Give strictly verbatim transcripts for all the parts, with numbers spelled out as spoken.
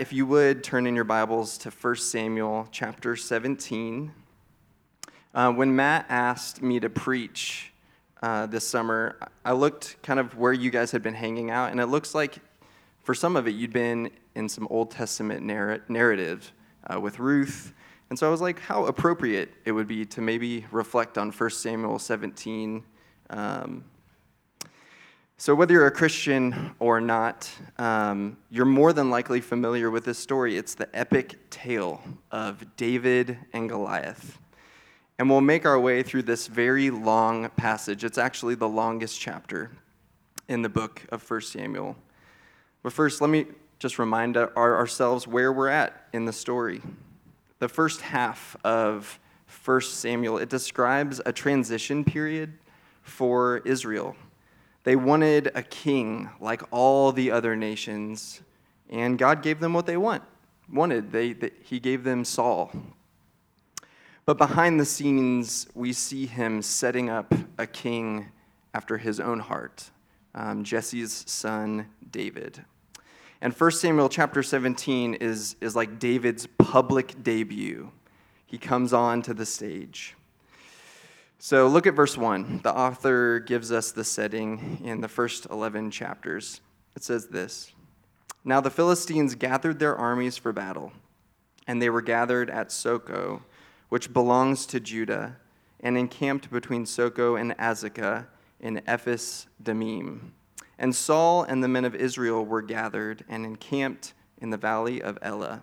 that, if you would, turn in your Bibles to First Samuel chapter seventeen. Uh, when Matt asked me to preach uh, this summer, I looked kind of where you guys had been hanging out, and it looks like for some of it, you'd been in some Old Testament narr- narrative uh, with Ruth, and so I was like, how appropriate it would be to maybe reflect on First Samuel seventeen. Um, So whether you're a Christian or not, um, you're more than likely familiar with this story. It's the epic tale of David and Goliath. And we'll make our way through this very long passage. It's actually the longest chapter in the book of First Samuel. But first, let me just remind our, ourselves where we're at in the story. The first half of First Samuel, it describes a transition period for Israel. They wanted a king like all the other nations, and God gave them what they want, wanted. They, they, he gave them Saul. But behind the scenes, we see him setting up a king after his own heart, um, Jesse's son, David. And First Samuel chapter seventeen is, is like David's public debut. He comes on to the stage. So look at verse one. The author gives us the setting in the first eleven chapters. It says this: Now the Philistines gathered their armies for battle, and they were gathered at Soko, which belongs to Judah, and encamped between Soko and Azekah in Ephes-Damim. And Saul and the men of Israel were gathered and encamped in the valley of Elah.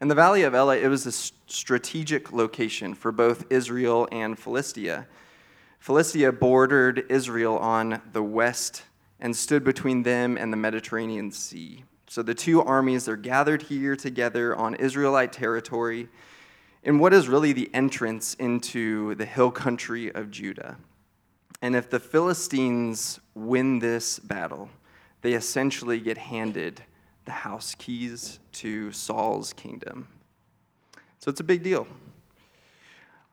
And the Valley of Elah, it was a strategic location for both Israel and Philistia. Philistia bordered Israel on the west and stood between them and the Mediterranean Sea. So the two armies are gathered here together on Israelite territory in what is really the entrance into the hill country of Judah. And if the Philistines win this battle, they essentially get handed the house keys to Saul's kingdom. So it's a big deal.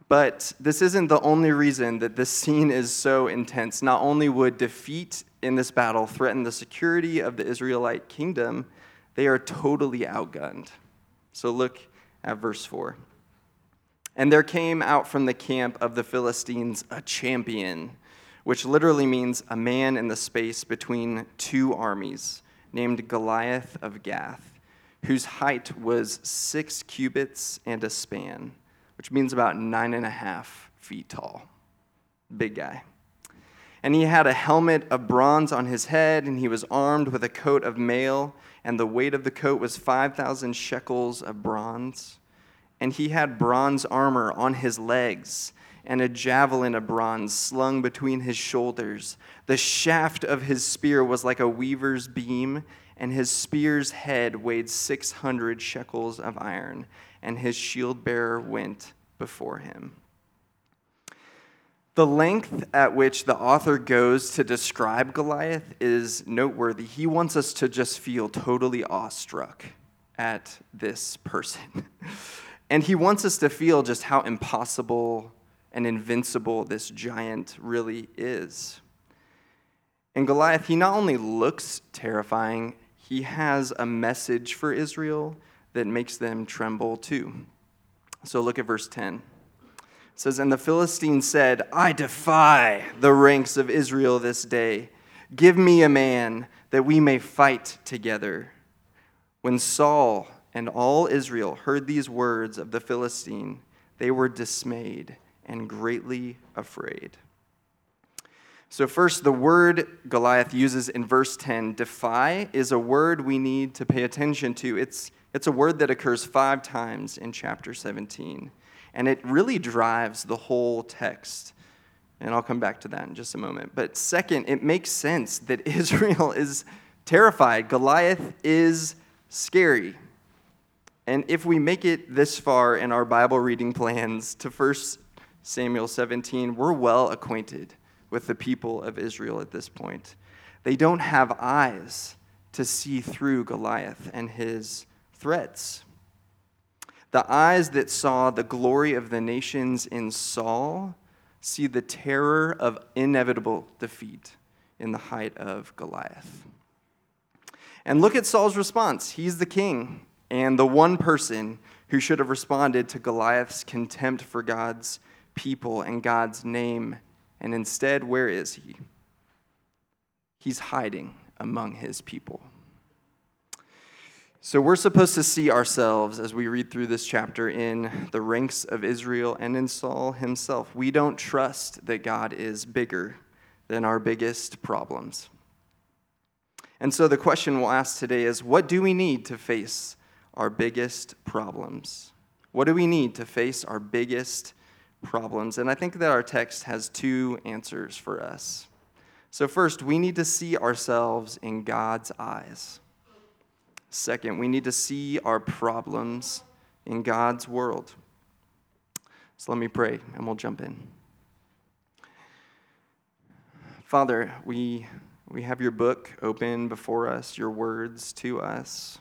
But this isn't the only reason that this scene is so intense. Not only would defeat in this battle threaten the security of the Israelite kingdom, they are totally outgunned. So look at verse four. And there came out from the camp of the Philistines a champion, which literally means a man in the space between two armies, named Goliath of Gath, whose height was six cubits and a span, which means about nine and a half feet tall. Big guy. And he had a helmet of bronze on his head, and he was armed with a coat of mail, and the weight of the coat was five thousand shekels of bronze. And he had bronze armor on his legs, and a javelin of bronze slung between his shoulders. The shaft of his spear was like a weaver's beam, and his spear's head weighed six hundred shekels of iron, and his shield-bearer went before him. The length at which the author goes to describe Goliath is noteworthy. He wants us to just feel totally awestruck at this person. And he wants us to feel just how impossible and invincible this giant really is. And Goliath, he not only looks terrifying, he has a message for Israel that makes them tremble too. So look at verse ten. It says, And the Philistines said, I defy the ranks of Israel this day. Give me a man that we may fight together. When Saul and all Israel heard these words of the Philistine, they were dismayed and greatly afraid. So first, the word Goliath uses in verse ten, defy, is a word we need to pay attention to. It's, it's a word that occurs five times in chapter seventeen, and it really drives the whole text. And I'll come back to that in just a moment. But second, it makes sense that Israel is terrified. Goliath is scary. And if we make it this far in our Bible reading plans to First Samuel seventeen, we're well acquainted with the people of Israel at this point. They don't have eyes to see through Goliath and his threats. The eyes that saw the glory of the nations in Saul see the terror of inevitable defeat in the height of Goliath. And look at Saul's response. He's the king and the one person who should have responded to Goliath's contempt for God's people and God's name. And instead, where is he? He's hiding among his people. So we're supposed to see ourselves, as we read through this chapter, in the ranks of Israel and in Saul himself. We don't trust that God is bigger than our biggest problems. And so the question we'll ask today is, what do we need to face our biggest problems? What do we need to face our biggest problems? And I think that our text has two answers for us. So first, we need to see ourselves in God's eyes. Second, we need to see our problems in God's world. So let me pray, and we'll jump in. Father, we, we have your book open before us, your words to us.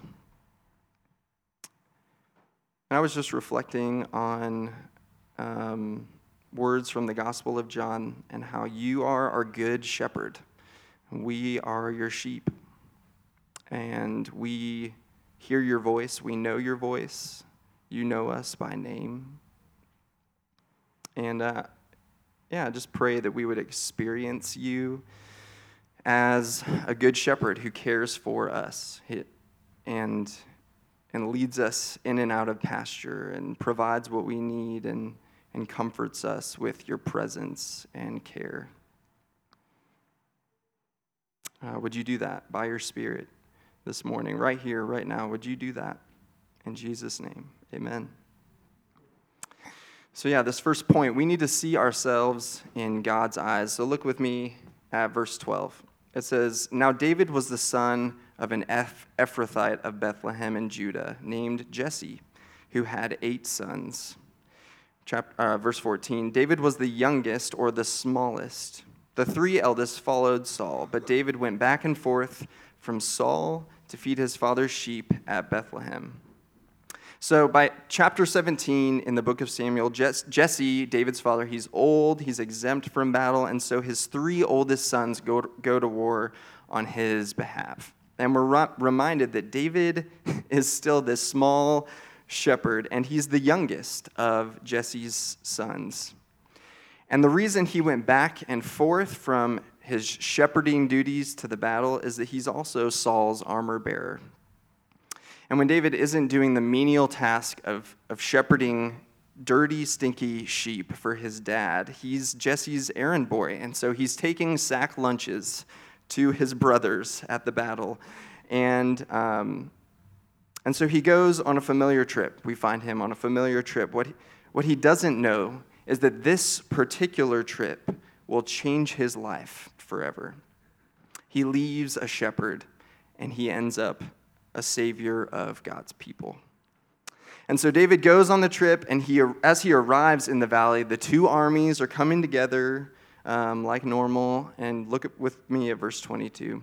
And I was just reflecting on um, words from the Gospel of John and how you are our good shepherd. We are your sheep. And we hear your voice, we know your voice, you know us by name. And uh, yeah, I just pray that we would experience you as a good shepherd who cares for us and, and leads us in and out of pasture and provides what we need and, and comforts us with your presence and care. Uh, would you do that by your Spirit? This morning, right here, right now, would you do that? In Jesus' name, amen. So yeah, this first point, we need to see ourselves in God's eyes. So look with me at verse twelve. It says, "Now David was the son of an Ephrathite of Bethlehem in Judah, named Jesse, who had eight sons." Chapter, uh, verse fourteen, "David was the youngest or the smallest. The three eldest followed Saul, but David went back and forth from Saul to feed his father's sheep at Bethlehem." So by chapter seventeen in the book of Samuel, Jesse, David's father, he's old, he's exempt from battle, and so his three oldest sons go to, go to war on his behalf. And we're reminded that David is still this small shepherd, and he's the youngest of Jesse's sons. And the reason he went back and forth from his shepherding duties to the battle is that he's also Saul's armor bearer. And when David isn't doing the menial task of, of shepherding dirty, stinky sheep for his dad, he's Jesse's errand boy. And so he's taking sack lunches to his brothers at the battle. And um, and so he goes on a familiar trip. We find him on a familiar trip. What he, what he doesn't know is that this particular trip will change his life forever. He leaves a shepherd, and he ends up a savior of God's people. And so David goes on the trip, and he, as he arrives in the valley, the two armies are coming together um, like normal. And look at, with me at verse twenty-two.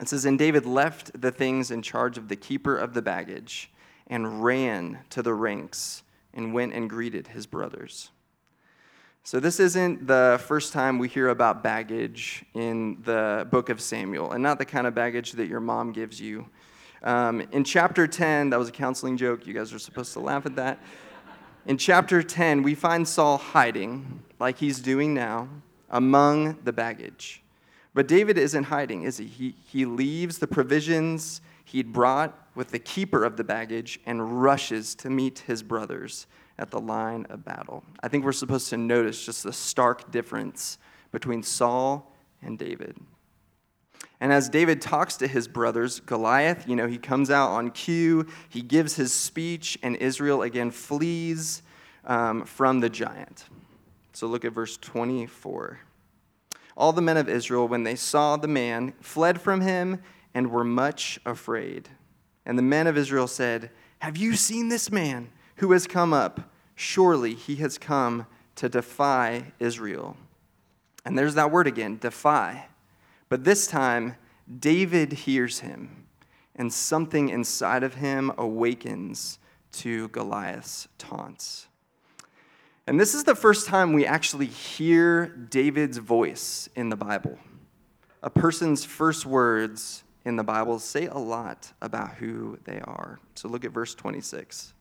It says, "And David left the things in charge of the keeper of the baggage and ran to the ranks and went and greeted his brothers." So this isn't the first time we hear about baggage in the book of Samuel, and not the kind of baggage that your mom gives you. Um, in chapter ten, that was a counseling joke. You guys are supposed to laugh at that. In chapter ten, we find Saul hiding, like he's doing now, among the baggage. But David isn't hiding, is he? He, he leaves the provisions he'd brought with the keeper of the baggage and rushes to meet his brothers at the line of battle. I think we're supposed to notice just the stark difference between Saul and David. And as David talks to his brothers, Goliath, you know, he comes out on cue, he gives his speech, and Israel again flees um, from the giant. So look at verse twenty-four. "All the men of Israel, when they saw the man, fled from him and were much afraid. And the men of Israel said, 'Have you seen this man who has come up? Surely he has come to defy Israel.'" And there's that word again, defy. But this time, David hears him, and something inside of him awakens to Goliath's taunts. And this is the first time we actually hear David's voice in the Bible. A person's first words in the Bible say a lot about who they are. So look at verse twenty-six.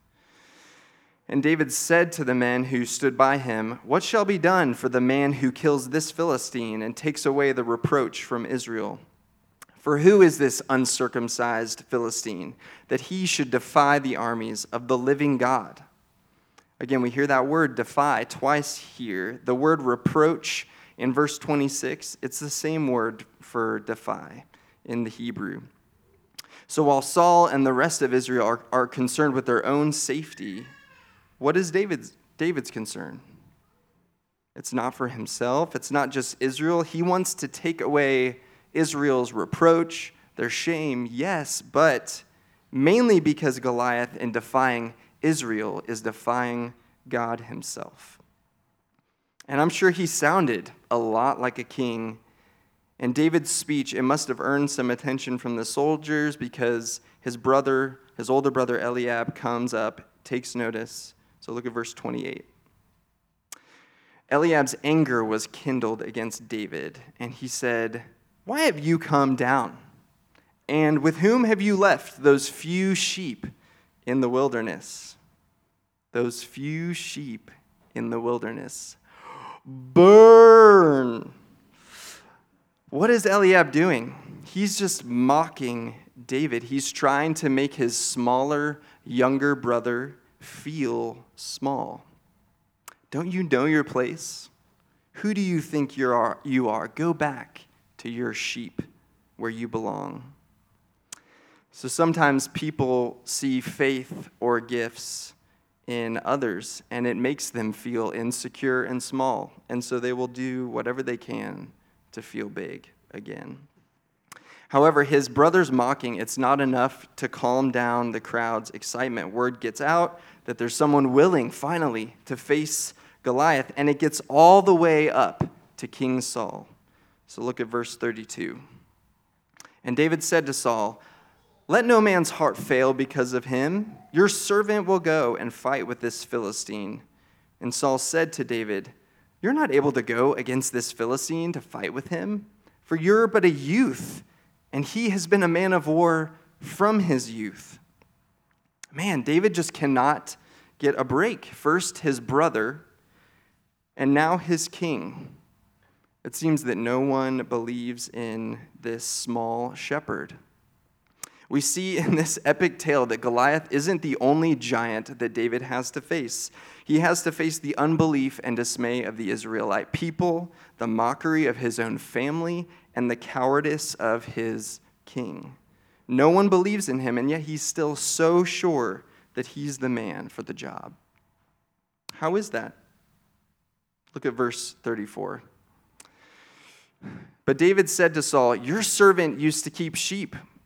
And David said to the men who stood by him, "What shall be done for the man who kills this Philistine and takes away the reproach from Israel? For who is this uncircumcised Philistine, that he should defy the armies of the living God?" Again, we hear that word defy twice here. The word reproach in verse twenty-six, it's the same word for defy in the Hebrew. So while Saul and the rest of Israel are, are concerned with their own safety, what is David's, David's concern? It's not for himself. It's not just Israel. He wants to take away Israel's reproach, their shame, yes, but mainly because Goliath, in defying Israel, is defying God himself. And I'm sure he sounded a lot like a king. And David's speech, it must have earned some attention from the soldiers because his brother, his older brother Eliab, comes up, takes notice. So look at verse twenty-eight. Eliab's anger was kindled against David, and he said, "Why have you come down? And with whom have you left those few sheep in the wilderness?" Those few sheep in the wilderness. Burn! What is Eliab doing? He's just mocking David. He's trying to make his smaller, younger brother feel small. Don't you know your place? Who do you think you are? You are. Go back to your sheep where you belong. So sometimes people see faith or gifts in others, and it makes them feel insecure and small, and so they will do whatever they can to feel big again. However, his brother's mocking, it's not enough to calm down the crowd's excitement. Word gets out that there's someone willing, finally, to face Goliath, and it gets all the way up to King Saul. So look at verse thirty-two. And David said to Saul, "Let no man's heart fail because of him. Your servant will go and fight with this Philistine." And Saul said to David, "You're not able to go against this Philistine to fight with him, for you're but a youth, and he has been a man of war from his youth." Man, David just cannot get a break. First his brother, and now his king. It seems that no one believes in this small shepherd. We see in this epic tale that Goliath isn't the only giant that David has to face. He has to face the unbelief and dismay of the Israelite people, the mockery of his own family, and the cowardice of his king. No one believes in him, and yet he's still so sure that he's the man for the job. How is that? Look at verse thirty-four. But David said to Saul, "Your servant used to keep sheep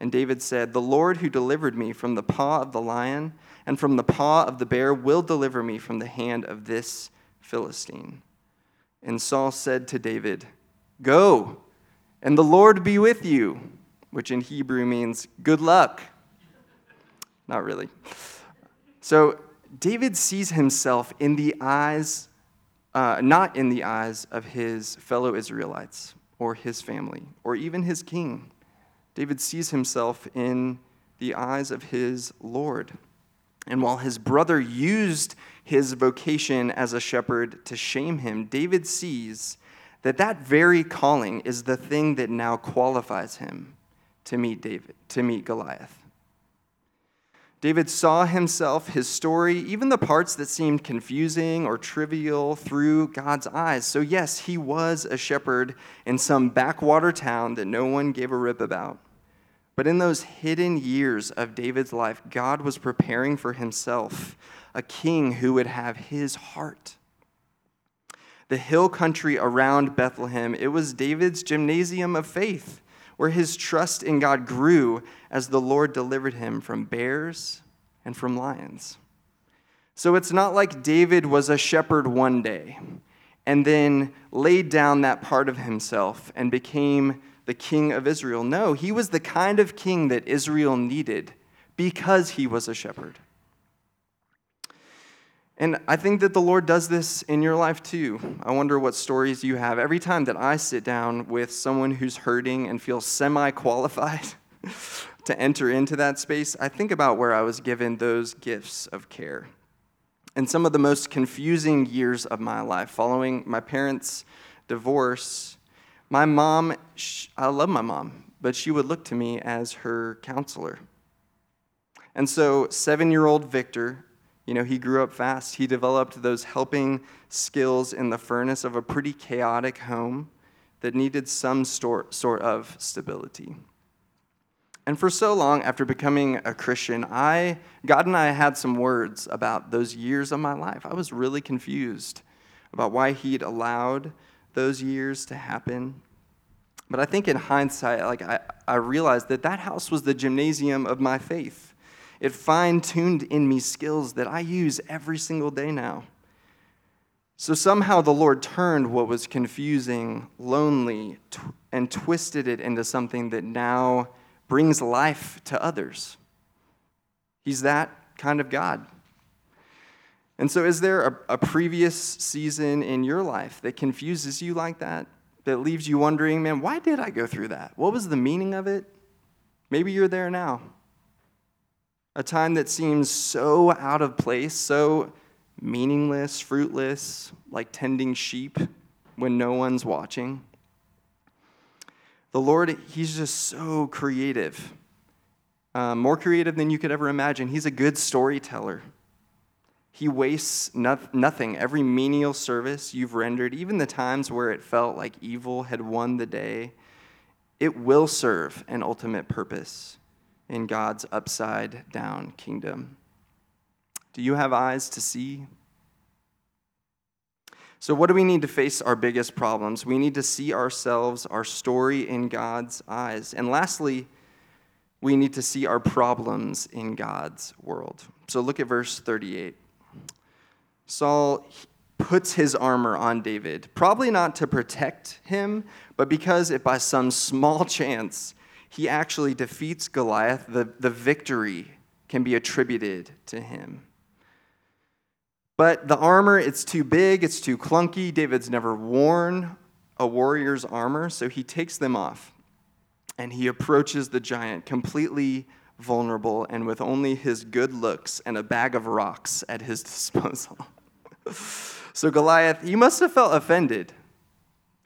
And David said, "The Lord who delivered me from the paw of the lion and from the paw of the bear will deliver me from the hand of this Philistine." And Saul said to David, "Go, and the Lord be with you," which in Hebrew means good luck. Not really. So David sees himself in the eyes, uh, not in the eyes of his fellow Israelites or his family or even his king. David sees himself in the eyes of his Lord. And while his brother used his vocation as a shepherd to shame him, David sees that that very calling is the thing that now qualifies him to meet David, to meet Goliath. David saw himself, his story, even the parts that seemed confusing or trivial, through God's eyes. So yes, he was a shepherd in some backwater town that no one gave a rip about. But in those hidden years of David's life, God was preparing for himself a king who would have his heart. The hill country around Bethlehem, it was David's gymnasium of faith, where his trust in God grew as the Lord delivered him from bears and from lions. So it's not like David was a shepherd one day and then laid down that part of himself and became the king of Israel. No, he was the kind of king that Israel needed because he was a shepherd. And I think that the Lord does this in your life too. I wonder what stories you have. Every time that I sit down with someone who's hurting and feels semi-qualified to enter into that space, I think about where I was given those gifts of care. In some of the most confusing years of my life, following my parents' divorce, my mom, she, I love my mom, but she would look to me as her counselor. And so seven-year-old Victor, you know, he grew up fast. He developed those helping skills in the furnace of a pretty chaotic home that needed some sort of stability. And for so long after becoming a Christian, I, God and I had some words about those years of my life. I was really confused about why he'd allowed those years to happen. But I think in hindsight, like I, I realized that that house was the gymnasium of my faith. It fine-tuned in me skills that I use every single day now. So somehow the Lord turned what was confusing, lonely, tw- and twisted it into something that now brings life to others. He's that kind of God. And so is there a, a previous season in your life that confuses you like that, that leaves you wondering, man, why did I go through that? What was the meaning of it? Maybe you're there now. A time that seems so out of place, so meaningless, fruitless, like tending sheep when no one's watching. The Lord, he's just so creative, uh, more creative than you could ever imagine. He's a good storyteller. He wastes no- nothing. Every menial service you've rendered, even the times where it felt like evil had won the day, it will serve an ultimate purpose in God's upside-down kingdom. Do you have eyes to see? So what do we need to face our biggest problems? We need to see ourselves, our story in God's eyes. And lastly, we need to see our problems in God's world. So look at verse thirty-eight. Saul puts his armor on David, probably not to protect him, but because if by some small chance he actually defeats Goliath, the, the victory can be attributed to him. But the armor, it's too big, it's too clunky. David's never worn a warrior's armor, so he takes them off, and he approaches the giant completely vulnerable and with only his good looks and a bag of rocks at his disposal. So Goliath, he must have felt offended.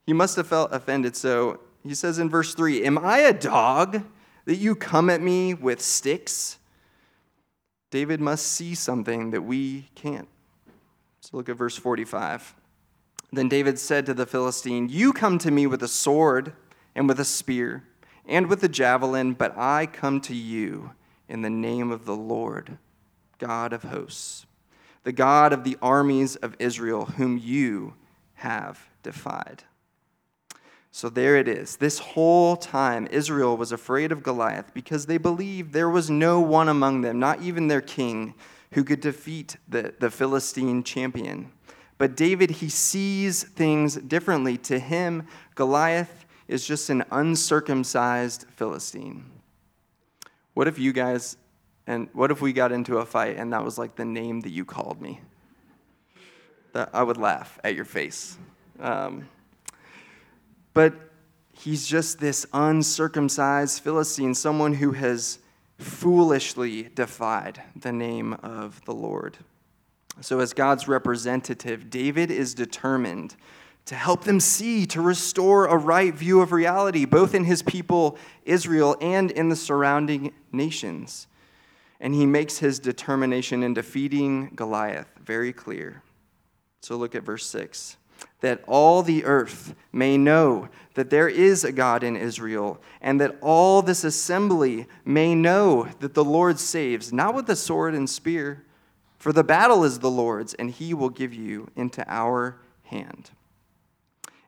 He must have felt offended, so he says in verse three, "Am I a dog that you come at me with sticks?" David must see something that we can't. So look at verse forty-five. Then David said to the Philistine, "You come to me with a sword and with a spear and with a javelin, but I come to you in the name of the Lord, God of hosts, the God of the armies of Israel, whom you have defied." So there it is. This whole time, Israel was afraid of Goliath because they believed there was no one among them, not even their king, who could defeat the, the Philistine champion. But David, he sees things differently. To him, Goliath is just an uncircumcised Philistine. What if you guys, and what if we got into a fight and that was like the name that you called me? That I would laugh at your face. Um, But he's just this uncircumcised Philistine, someone who has foolishly defied the name of the Lord. So as God's representative, David is determined to help them see, to restore a right view of reality, both in his people, Israel, and in the surrounding nations. And he makes his determination in defeating Goliath very clear. So look at verse six. "That all the earth may know that there is a God in Israel, and that all this assembly may know that the Lord saves, not with the sword and spear, for the battle is the Lord's, and he will give you into our hand."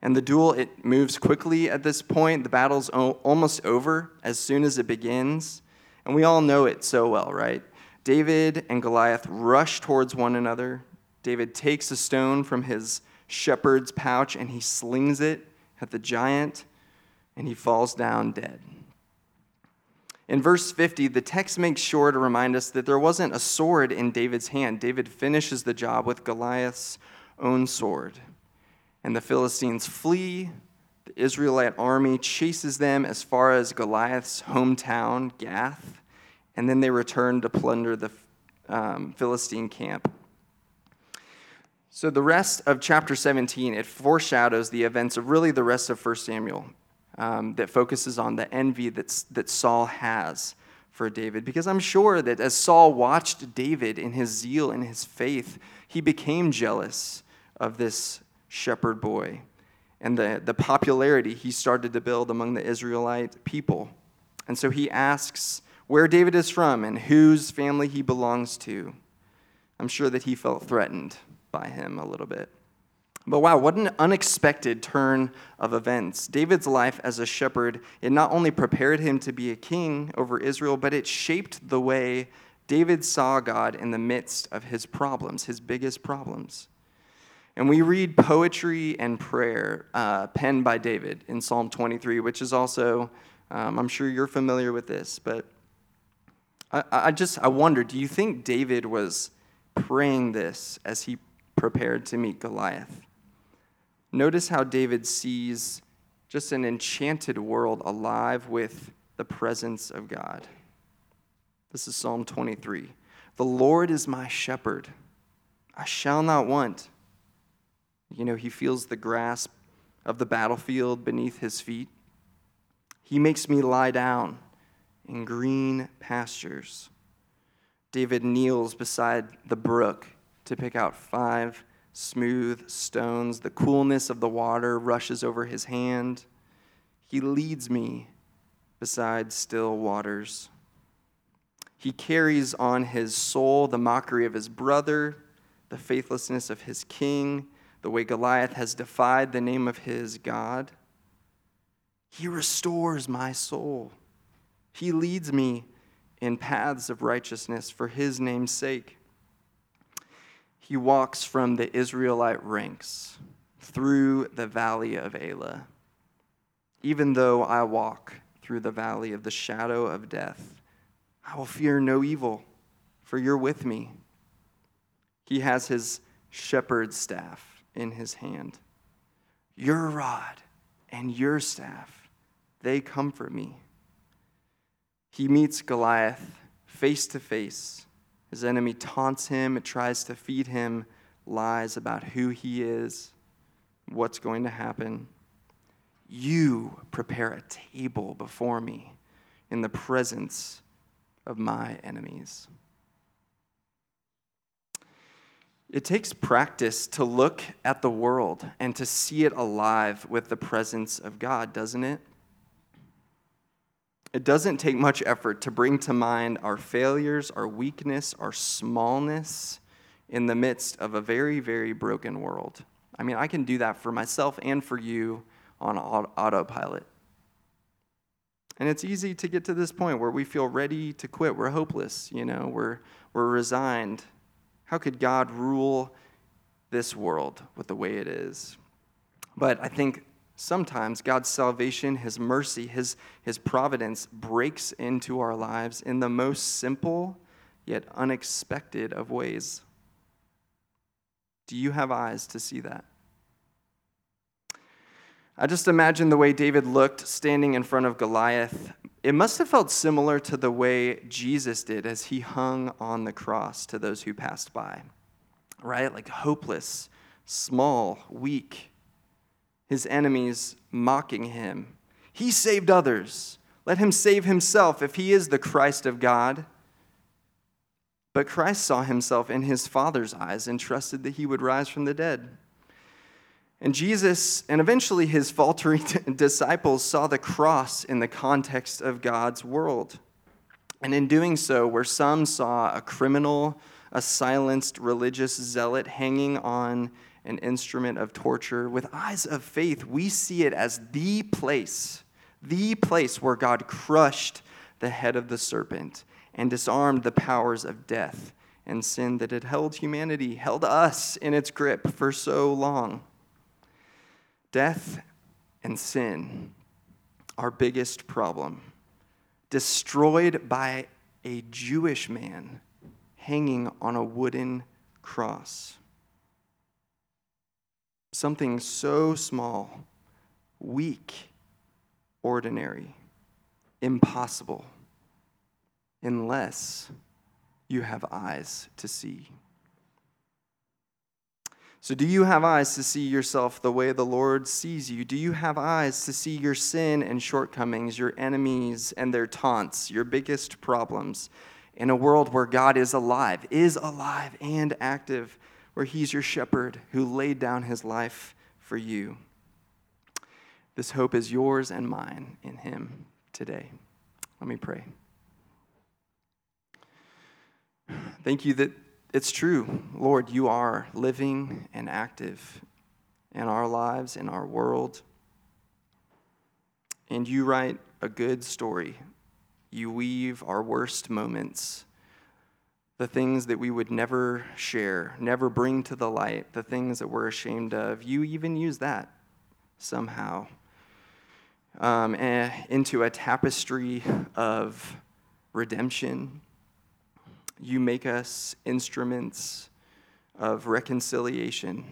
And the duel, it moves quickly at this point. The battle's almost over as soon as it begins. And we all know it so well, right? David and Goliath rush towards one another. David takes a stone from his shepherd's pouch and he slings it at the giant, and he falls down dead. In verse fifty, the text makes sure to remind us that there wasn't a sword in David's hand. David finishes the job with Goliath's own sword. And the Philistines flee. The Israelite army chases them as far as Goliath's hometown, Gath, and then they return to plunder the um, Philistine camp. So the rest of chapter seventeen, it foreshadows the events of really the rest of First Samuel, um, that focuses on the envy that's, that Saul has for David. Because I'm sure that as Saul watched David in his zeal and his faith, he became jealous of this shepherd boy and the, the popularity he started to build among the Israelite people. And so he asks where David is from and whose family he belongs to. I'm sure that he felt threatened by him a little bit. But wow, what an unexpected turn of events. David's life as a shepherd, it not only prepared him to be a king over Israel, but it shaped the way David saw God in the midst of his problems, his biggest problems. And we read poetry and prayer uh, penned by David in Psalm twenty-three, which is also, um, I'm sure you're familiar with this, but I, I just, I wonder, do you think David was praying this as he prepared to meet Goliath? Notice how David sees just an enchanted world alive with the presence of God. This is Psalm twenty-three. The Lord is my shepherd. I shall not want. You know, he feels the grass of the battlefield beneath his feet. He makes me lie down in green pastures. David kneels beside the brook to pick out five smooth stones. The coolness of the water rushes over his hand. He leads me beside still waters. He carries on his soul the mockery of his brother, the faithlessness of his king, the way Goliath has defied the name of his God. He restores my soul. He leads me in paths of righteousness for his name's sake. He walks from the Israelite ranks through the valley of Elah. Even though I walk through the valley of the shadow of death, I will fear no evil, for you're with me. He has his shepherd's staff in his hand. Your rod and your staff, they comfort me. He meets Goliath face to face. His enemy taunts him, it tries to feed him lies about who he is, what's going to happen. You prepare a table before me in the presence of my enemies. It takes practice to look at the world and to see it alive with the presence of God, doesn't it? It doesn't take much effort to bring to mind our failures, our weakness, our smallness in the midst of a very, very broken world. I mean, I can do that for myself and for you on autopilot. And it's easy to get to this point where we feel ready to quit. We're hopeless, you know, we're, we're resigned. How could God rule this world with the way it is? But I think sometimes God's salvation, his mercy, his, his providence breaks into our lives in the most simple yet unexpected of ways. Do you have eyes to see that? I just imagine the way David looked standing in front of Goliath. It must have felt similar to the way Jesus did as he hung on the cross to those who passed by, right? Like hopeless, small, weak. His enemies mocking him. He saved others. Let him save himself if he is the Christ of God. But Christ saw himself in his Father's eyes and trusted that he would rise from the dead. And Jesus, and eventually his faltering disciples, saw the cross in the context of God's world. And in doing so, where some saw a criminal, a silenced religious zealot hanging on an instrument of torture. With eyes of faith, we see it as the place, the place where God crushed the head of the serpent and disarmed the powers of death and sin that had held humanity, held us in its grip for so long. Death and sin, our biggest problem, destroyed by a Jewish man hanging on a wooden cross. Something so small, weak, ordinary, impossible, unless you have eyes to see. So do you have eyes to see yourself the way the Lord sees you? Do you have eyes to see your sin and shortcomings, your enemies and their taunts, your biggest problems, in a world where God is alive, is alive and active, where he's your shepherd who laid down his life for you? This hope is yours and mine in him today. Let me pray. Thank you that it's true, Lord, you are living and active in our lives, in our world. And you write a good story. You weave our worst moments, the things that we would never share, never bring to the light, the things that we're ashamed of. You even use that somehow um, into a tapestry of redemption. You make us instruments of reconciliation.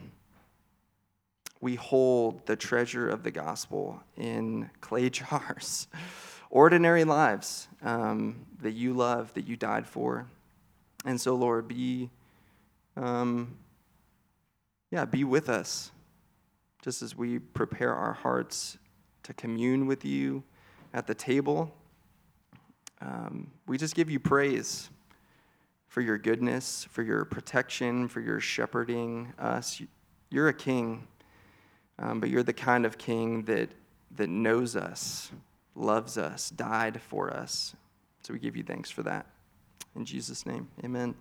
We hold the treasure of the gospel in clay jars, ordinary lives um, that you love, that you died for. And so, Lord, be, um, yeah, be with us just as we prepare our hearts to commune with you at the table. Um, we just give you praise for your goodness, for your protection, for your shepherding us. You're a king, um, but you're the kind of king that that knows us, loves us, died for us. So we give you thanks for that. In Jesus' name, amen.